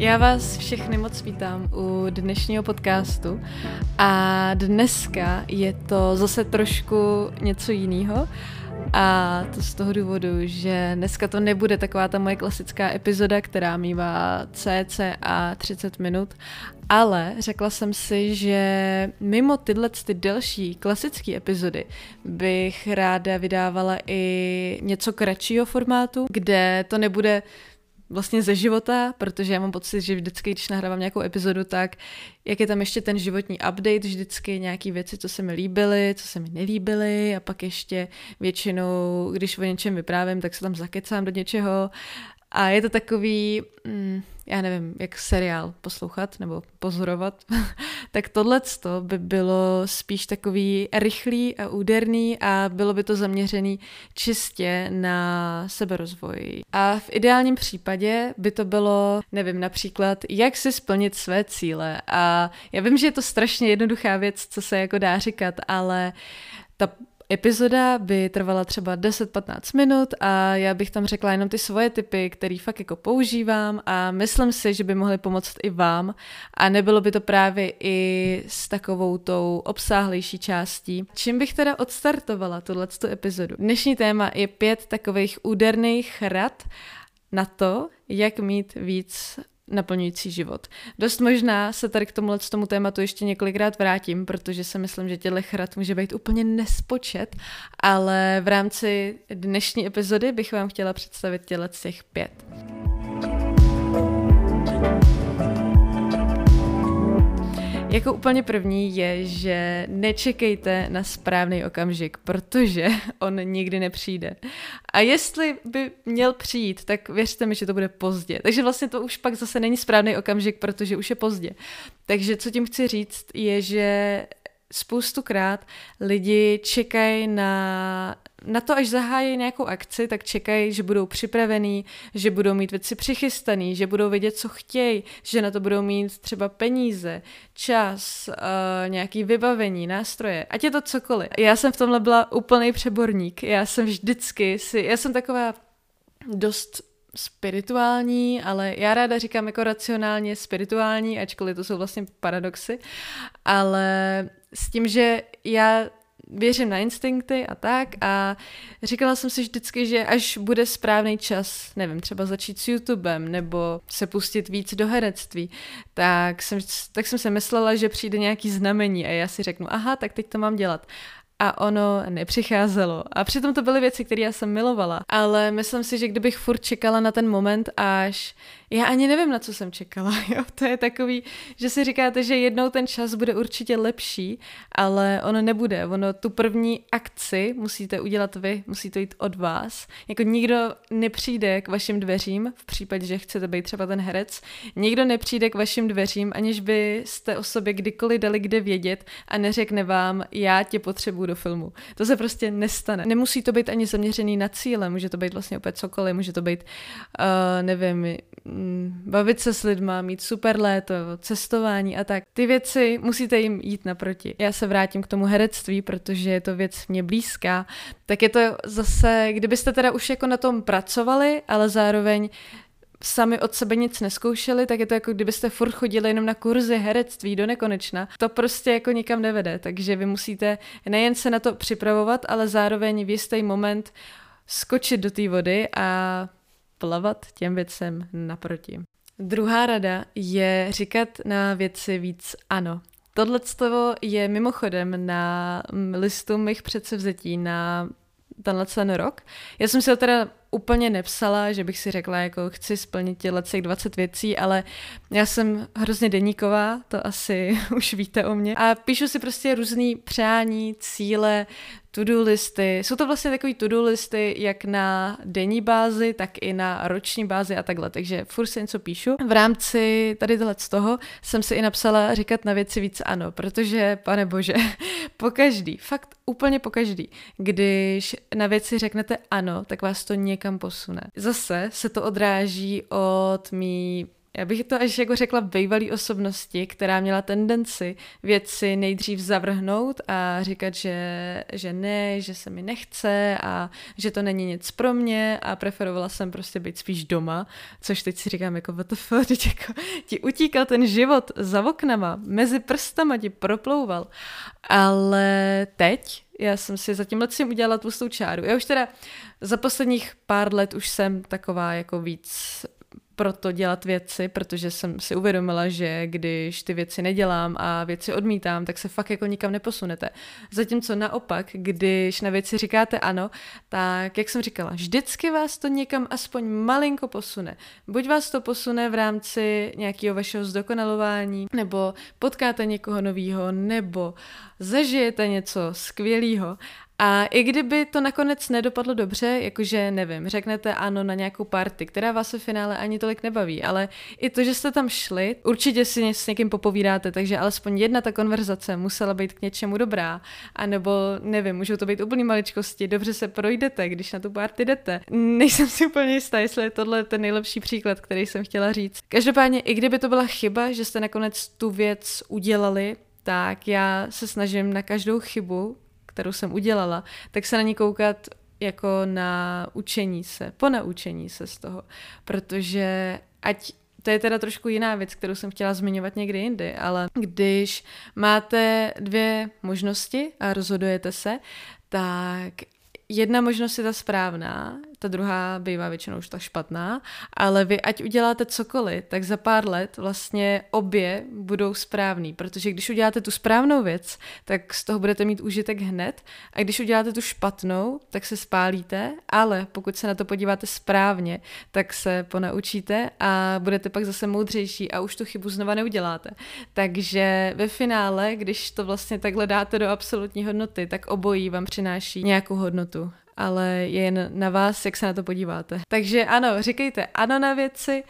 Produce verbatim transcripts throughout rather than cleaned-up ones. Já vás všechny moc vítám u dnešního podcastu a dneska je to zase trošku něco jiného a to z toho důvodu, že dneska to nebude taková ta moje klasická epizoda, která mívá cca třicet minut, ale řekla jsem si, že mimo tyhle ty delší klasické epizody bych ráda vydávala i něco kratšího formátu, kde to nebude vlastně ze života, protože já mám pocit, že vždycky, když nahrávám nějakou epizodu, tak jak je tam ještě ten životní update, vždycky nějaký věci, co se mi líbily, co se mi nelíbily a pak ještě většinou, když o něčem vyprávím, tak se tam zakecám do něčeho a je to takový, mm, já nevím, jak seriál poslouchat nebo pozorovat, tak tohleto by bylo spíš takový rychlý a úderný a bylo by to zaměřený čistě na seberozvoj. A v ideálním případě by to bylo, nevím, například, jak si splnit své cíle. A já vím, že je to strašně jednoduchá věc, co se jako dá říkat, ale ta epizoda by trvala třeba deset až patnáct minut a já bych tam řekla jenom ty svoje tipy, které fakt jako používám a myslím si, že by mohly pomoct i vám a nebylo by to právě i s takovou tou obsáhlejší částí. Čím bych teda odstartovala tuhletu epizodu? Dnešní téma je pět takových úderných rad na to, jak mít víc naplňující život. Dost možná se tady k tomuhle tomu tématu ještě několikrát vrátím, protože si myslím, že těchto rad může být úplně nespočet, ale v rámci dnešní epizody bych vám chtěla představit těchto těch pět. Jako úplně první je, že nečekejte na správný okamžik, protože on nikdy nepřijde. A jestli by měl přijít, tak věřte mi, že to bude pozdě. Takže vlastně to už pak zase není správný okamžik, protože už je pozdě. Takže co tím chci říct, je, že spoustukrát lidi čekají na, na to, až zahájí nějakou akci, tak čekají, že budou připravený, že budou mít věci přichystaný, že budou vědět, co chtějí, že na to budou mít třeba peníze, čas, uh, nějaký vybavení, nástroje, ať je to cokoliv. Já jsem v tomhle byla úplný přeborník. Já jsem vždycky si, já jsem taková dost spirituální, ale já ráda říkám jako racionálně spirituální, ačkoliv to jsou vlastně paradoxy, ale s tím, že já věřím na instinkty a tak a říkala jsem si vždycky, že až bude správný čas, nevím, třeba začít s YouTubem nebo se pustit víc do herectví, tak jsem, tak jsem se myslela, že přijde nějaký znamení a já si řeknu, aha, tak teď to mám dělat. A ono nepřicházelo. A přitom to byly věci, které já jsem milovala. Ale myslím si, že kdybych furt čekala na ten moment, až... Já ani nevím, na co jsem čekala. Jo? To je takový, že si říkáte, že jednou ten čas bude určitě lepší, ale ono nebude. Ono tu první akci musíte udělat vy, musí to jít od vás. Jako nikdo nepřijde k vašim dveřím, v případě, že chcete být třeba ten herec, nikdo nepřijde k vašim dveřím, aniž byste o sobě kdykoliv dali kde vědět a neřekne vám, já tě potřebuju do filmu. To se prostě nestane. Nemusí to být ani zaměřený na cíle, může to být vlastně opět cokoliv, může to být, uh, nevím, bavit se s lidma, mít super léto, cestování a tak. Ty věci musíte jim jít naproti. Já se vrátím k tomu herectví, protože je to věc mě blízká, tak je to zase, kdybyste teda už jako na tom pracovali, ale zároveň sami od sebe nic neskoušeli, tak je to jako kdybyste furt chodili jenom na kurzy herectví do nekonečna. To prostě jako nikam nevede, takže vy musíte nejen se na to připravovat, ale zároveň v jistý moment skočit do té vody a plavat těm věcem naproti. Druhá rada je říkat na věci víc ano. Tohleto je mimochodem na listu mých předsevzetí na tenhle ten rok. Já jsem si ho teda úplně nepsala, že bych si řekla, jako chci splnit těch dvacet věcí, ale já jsem hrozně deníková, to asi už víte o mě. A píšu si prostě různý přání, cíle, to-do listy. Jsou to vlastně takový to-do listy jak na denní bázi, tak i na roční bázi a takhle, takže furt se něco píšu. V rámci tady z toho jsem si i napsala říkat na věci víc ano, protože, pane bože, pokaždý, fakt úplně pokaždý, když na věci řeknete ano, tak vás to někam posune. Zase se to odráží od mý já bych to až jako řekla bývalý osobnosti, která měla tendenci věci nejdřív zavrhnout a říkat, že, že ne, že se mi nechce a že to není nic pro mě a preferovala jsem prostě být spíš doma, což teď si říkám jako what the fuck, teď jako, ti utíkal ten život za oknama, mezi prstama ti proplouval, ale teď já jsem si za tímhle si udělala tlustou čáru. Já už teda za posledních pár let už jsem taková jako víc proto dělat věci, protože jsem si uvědomila, že když ty věci nedělám a věci odmítám, tak se fakt jako nikam neposunete. Zatímco naopak, když na věci říkáte ano, tak jak jsem říkala, vždycky vás to někam aspoň malinko posune. Buď vás to posune v rámci nějakého vašeho zdokonalování, nebo potkáte někoho novýho, nebo zažijete něco skvělého. A i kdyby to nakonec nedopadlo dobře, jakože nevím, řeknete ano na nějakou party, která vás v finále ani tolik nebaví, ale i to, že jste tam šli, určitě si s někým popovídáte, takže alespoň jedna ta konverzace musela být k něčemu dobrá, anebo nevím, můžou to být úplný maličkosti, dobře se projdete, když na tu party jdete. Nejsem si úplně jistá, jestli je tohle ten nejlepší příklad, který jsem chtěla říct. Každopádně, i kdyby to byla chyba, že jste nakonec tu věc udělali, tak já se snažím na každou chybu, kterou jsem udělala, tak se na ní koukat jako na učení se, ponaučení se z toho, protože ať, to je teda trošku jiná věc, kterou jsem chtěla zmiňovat někdy jindy, ale když máte dvě možnosti a rozhodujete se, tak jedna možnost je ta správná, ta druhá bývá většinou už ta špatná, ale vy ať uděláte cokoliv, tak za pár let vlastně obě budou správný, protože když uděláte tu správnou věc, tak z toho budete mít užitek hned a když uděláte tu špatnou, tak se spálíte, ale pokud se na to podíváte správně, tak se ponaučíte a budete pak zase moudřejší a už tu chybu znova neuděláte. Takže ve finále, když to vlastně takhle dáte do absolutní hodnoty, tak obojí vám přináší nějakou hodnotu. Ale je jen na vás, jak se na to podíváte. Takže ano, říkejte ano na věci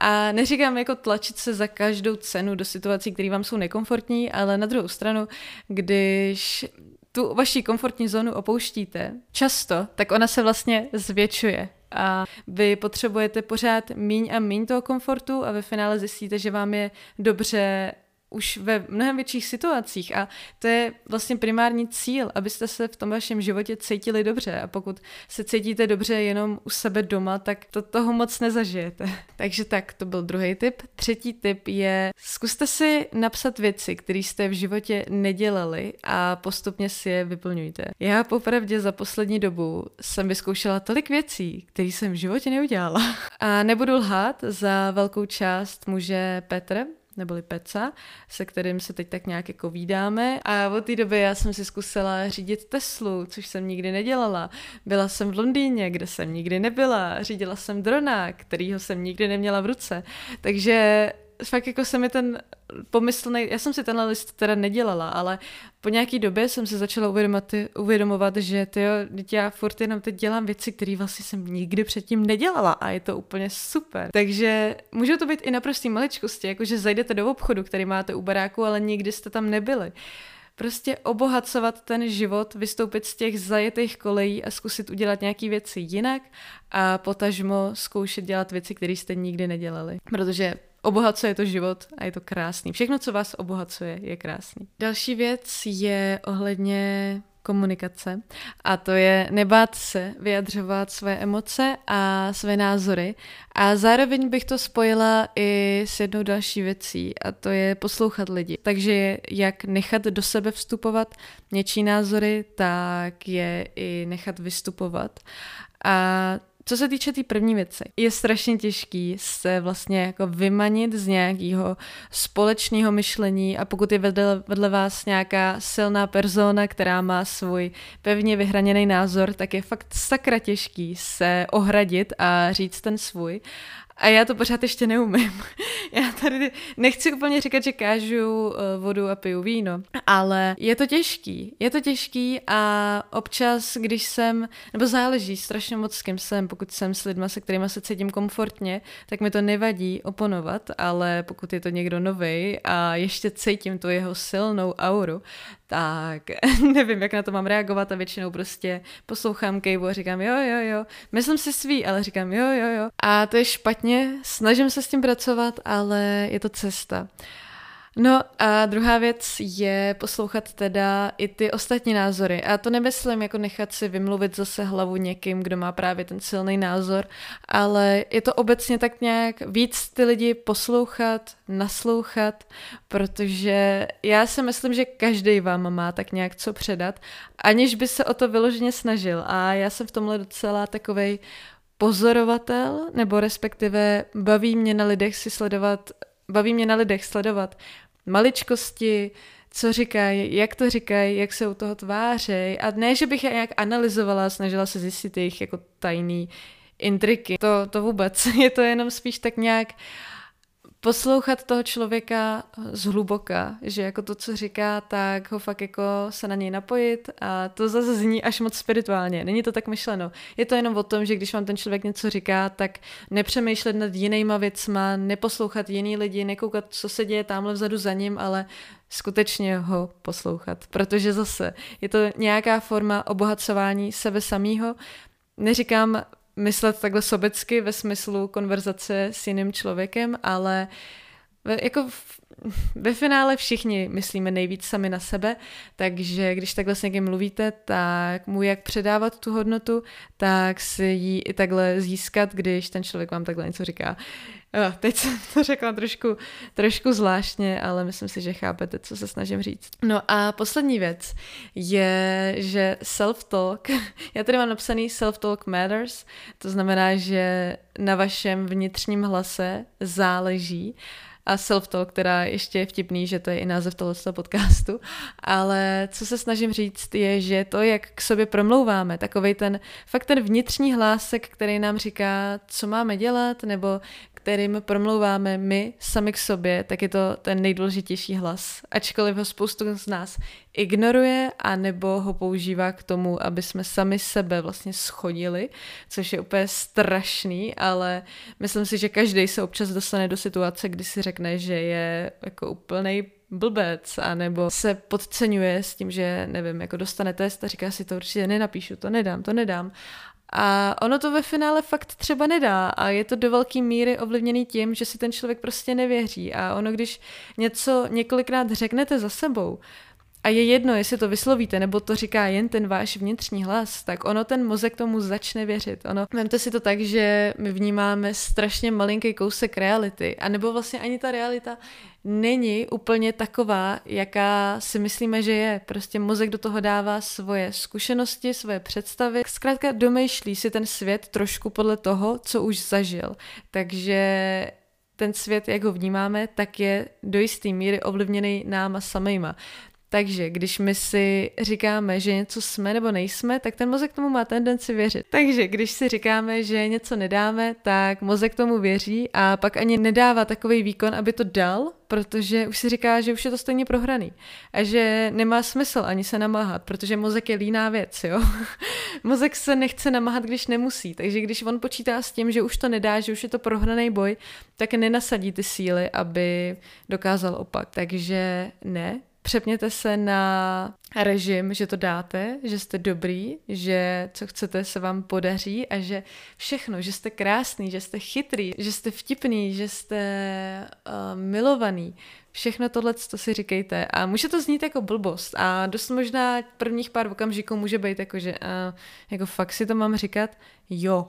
a neříkám jako tlačit se za každou cenu do situací, které vám jsou nekomfortní, ale na druhou stranu, když tu vaši komfortní zónu opouštíte často, tak ona se vlastně zvětšuje. A vy potřebujete pořád míň a míň toho komfortu a ve finále zjistíte, že vám je dobře už ve mnohem větších situacích a to je vlastně primární cíl, abyste se v tom vašem životě cítili dobře a pokud se cítíte dobře jenom u sebe doma, tak to toho moc nezažijete. Takže tak, to byl druhý tip. Třetí tip je, zkuste si napsat věci, které jste v životě nedělali a postupně si je vyplňujte. Já popravdě za poslední dobu jsem vyzkoušela tolik věcí, které jsem v životě neudělala. A nebudu lhát, za velkou část může Petr, neboli Peca, se kterým se teď tak nějak jako vídáme. A od té doby já jsem si zkusila řídit Teslu, což jsem nikdy nedělala. Byla jsem v Londýně, kde jsem nikdy nebyla. Řídila jsem drona, kterýho jsem nikdy neměla v ruce. Takže fakt jako se mi ten pomyslnej, já jsem si tenhle list teda nedělala, ale po nějaký době jsem se začala uvědomovat, uvědomovat že tyjo, já furt jenom teď dělám věci, které vlastně jsem nikdy předtím nedělala a je to úplně super. Takže můžou to být i naprostý maličkosti, jakože zajdete do obchodu, který máte u baráku, ale nikdy jste tam nebyli. Prostě obohacovat ten život, vystoupit z těch zajetých kolejí a zkusit udělat nějaké věci jinak a potažmo zkoušet dělat věci, které jste nikdy nedělali. Protože obohacuje to život a je to krásný. Všechno, co vás obohacuje, je krásný. Další věc je ohledně komunikace a to je nebát se vyjadřovat své emoce a své názory a zároveň bych to spojila i s jednou další věcí a to je poslouchat lidi. Takže jak nechat do sebe vstupovat něčí názory, tak je i nechat vystupovat a co se týče té tý první věci, je strašně těžký se vlastně jako vymanit z nějakého společného myšlení a pokud je vedle, vedle vás nějaká silná persona, která má svůj pevně vyhraněný názor, tak je fakt sakra těžký se ohradit a říct ten svůj. A já to pořád ještě neumím. Já tady nechci úplně říkat, že kážu vodu a piju víno, ale je to těžký. Je to těžký a občas, když jsem, nebo záleží strašně moc, s kým jsem pokud jsem s lidma, se kterými se cítím komfortně, tak mi to nevadí oponovat, ale pokud je to někdo novej a ještě cítím tu jeho silnou auru, tak nevím, jak na to mám reagovat a většinou prostě poslouchám Kejvu a říkám jo, jo, jo, myslím si svý, ale říkám jo, jo, jo. A to je špatně, snažím se s tím pracovat, ale je to cesta. No a druhá věc je poslouchat teda i ty ostatní názory. A to nemyslím jako nechat si vymluvit zase hlavu někým, kdo má právě ten silný názor, ale je to obecně tak nějak víc ty lidi poslouchat, naslouchat, protože já si myslím, že každý vám má tak nějak co předat, aniž by se o to vyloženě snažil. A já jsem v tomhle docela takovej pozorovatel, nebo respektive baví mě na lidech si sledovat Baví mě na lidech sledovat maličkosti, co říkají, jak to říkají, jak se u toho tvářejí. A ne, že bych je nějak analyzovala, snažila se zjistit jejich jako tajný intriky. To, to vůbec. Je to jenom spíš tak nějak poslouchat toho člověka zhluboka, že jako to, co říká, tak ho fakt jako se na něj napojit a to zase zní až moc spirituálně. Není to tak myšleno. Je to jenom o tom, že když vám ten člověk něco říká, tak nepřemýšlet nad jinýma věcma, neposlouchat jiný lidi, nekoukat, co se děje tamhle vzadu za ním, ale skutečně ho poslouchat. Protože zase je to nějaká forma obohacování sebe samýho. Neříkám myslet takhle sobecky ve smyslu konverzace s jiným člověkem, ale ve, jako v, ve finále všichni myslíme nejvíc sami na sebe, takže když takhle s někým mluvíte, tak mu jak předávat tu hodnotu, tak si ji i takhle získat, když ten člověk vám takhle něco říká. Jo, teď jsem to řekla trošku, trošku zvláštně, ale myslím si, že chápete, co se snažím říct. No a poslední věc je, že self-talk, já tady mám napsaný self-talk matters, to znamená, že na vašem vnitřním hlase záleží. A self-talk, která ještě je vtipný, že to je i název tohoto podcastu, ale co se snažím říct je, že to, jak k sobě promlouváme, takovej ten, fakt ten vnitřní hlásek, který nám říká, co máme dělat, nebo kterým promlouváme my sami k sobě, tak je to ten nejdůležitější hlas. Ačkoliv ho spoustu z nás ignoruje, anebo ho používá k tomu, aby jsme sami sebe vlastně schodili, což je úplně strašný, ale myslím si, že každý se občas dostane do situace, kdy si řekne, že je jako úplnej blbec, anebo se podceňuje s tím, že nevím, jako dostane test a říká si to určitě nenapíšu, to nedám, to nedám. A ono to ve finále fakt třeba nedá a je to do velké míry ovlivněný tím, že si ten člověk prostě nevěří a ono, když něco několikrát řeknete za sebou a je jedno, jestli to vyslovíte, nebo to říká jen ten váš vnitřní hlas, tak ono ten mozek tomu začne věřit. Ono, vemte si to tak, že my vnímáme strašně malinký kousek reality, anebo vlastně ani ta realita není úplně taková, jaká si myslíme, že je. Prostě mozek do toho dává svoje zkušenosti, svoje představy. Zkrátka domýšlí si ten svět trošku podle toho, co už zažil. Takže ten svět, jak ho vnímáme, tak je do jistý míry ovlivněný náma samejma. Takže když my si říkáme, že něco jsme nebo nejsme, tak ten mozek tomu má tendenci věřit. Takže když si říkáme, že něco nedáme, tak mozek tomu věří a pak ani nedává takový výkon, aby to dal, protože už si říká, že už je to stejně prohraný a že nemá smysl ani se namáhat, protože mozek je líná věc, jo. Mozek se nechce namáhat, když nemusí, takže když on počítá s tím, že už to nedá, že už je to prohraný boj, tak nenasadí ty síly, aby dokázal opak. Takže ne. Přepněte se na režim, že to dáte, že jste dobrý, že co chcete se vám podaří a že všechno, že jste krásný, že jste chytrý, že jste vtipný, že jste uh, milovaný. Všechno tohle, co si říkejte. A může to znít jako blbost a dost možná prvních pár okamžiků může být jako, že uh, jako fakt si to mám říkat? Jo.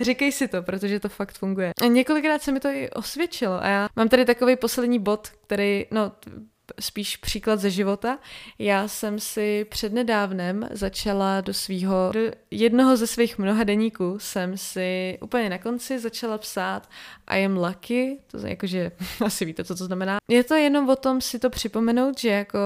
Říkej si to, protože to fakt funguje. A několikrát se mi to i osvědčilo a já mám tady takový poslední bod, který, no, spíš příklad ze života. Já jsem si přednedávnem začala do svýho, do jednoho ze svých mnoha deníků jsem si úplně na konci začala psát I am lucky, to znamená, jakože asi víte, co to znamená. Je to jenom o tom si to připomenout, že jako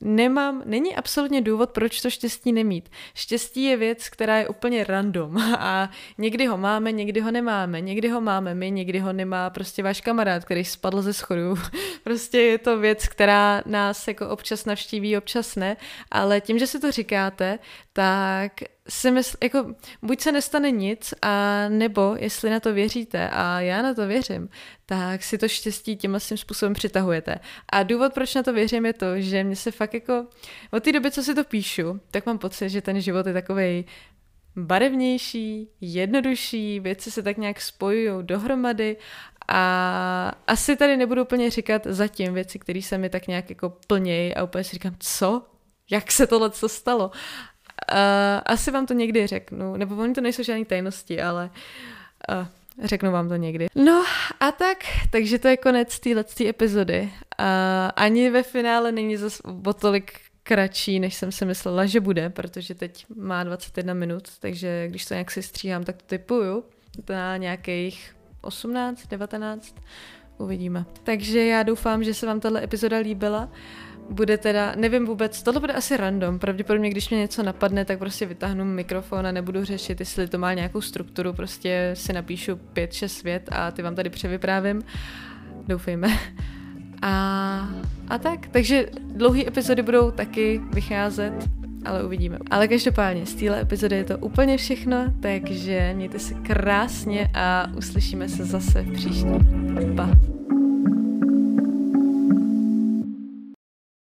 nemám, není absolutně důvod, proč to štěstí nemít. Štěstí je věc, která je úplně random a někdy ho máme, někdy ho nemáme, někdy ho máme my, někdy ho nemá prostě váš kamarád, který spadl ze schodů. Prostě je to věc, která nás jako občas navštíví, občas ne, ale tím, že si to říkáte, tak si mysl, jako, buď se nestane nic, a nebo jestli na to věříte, a já na to věřím, tak si to štěstí tímhle svým způsobem přitahujete. A důvod, proč na to věřím, je to, že mě se fakt jako, od té doby, co si to píšu, tak mám pocit, že ten život je takovej barevnější, jednodušší, věci se tak nějak spojují dohromady. A asi tady nebudu úplně říkat zatím věci, které se mi tak nějak jako plnějí a úplně si říkám, co? Jak se tohle co stalo? Uh, asi vám to někdy řeknu, nebo oni to nejsou žádný tajnosti, ale uh, řeknu vám to někdy. No a tak, takže to je konec této epizody. Uh, ani ve finále není zase o tolik kratší, než jsem si myslela, že bude, protože teď má dvacet jedna minut, takže když to nějak si stříhám, tak to typuju na nějakých osmnáct, devatenáct, uvidíme. Takže já doufám, že se vám tato epizoda líbila. Bude teda, nevím vůbec, tohle bude asi random, pravděpodobně když mě něco napadne, tak prostě vytáhnu mikrofon a nebudu řešit, jestli to má nějakou strukturu, prostě si napíšu pět šest vět a ty vám tady převyprávím, doufejme. A, a tak, takže dlouhé epizody budou taky vycházet, ale uvidíme. Ale každopádně z téhle epizody je to úplně všechno, takže mějte se krásně a uslyšíme se zase příště. Pa!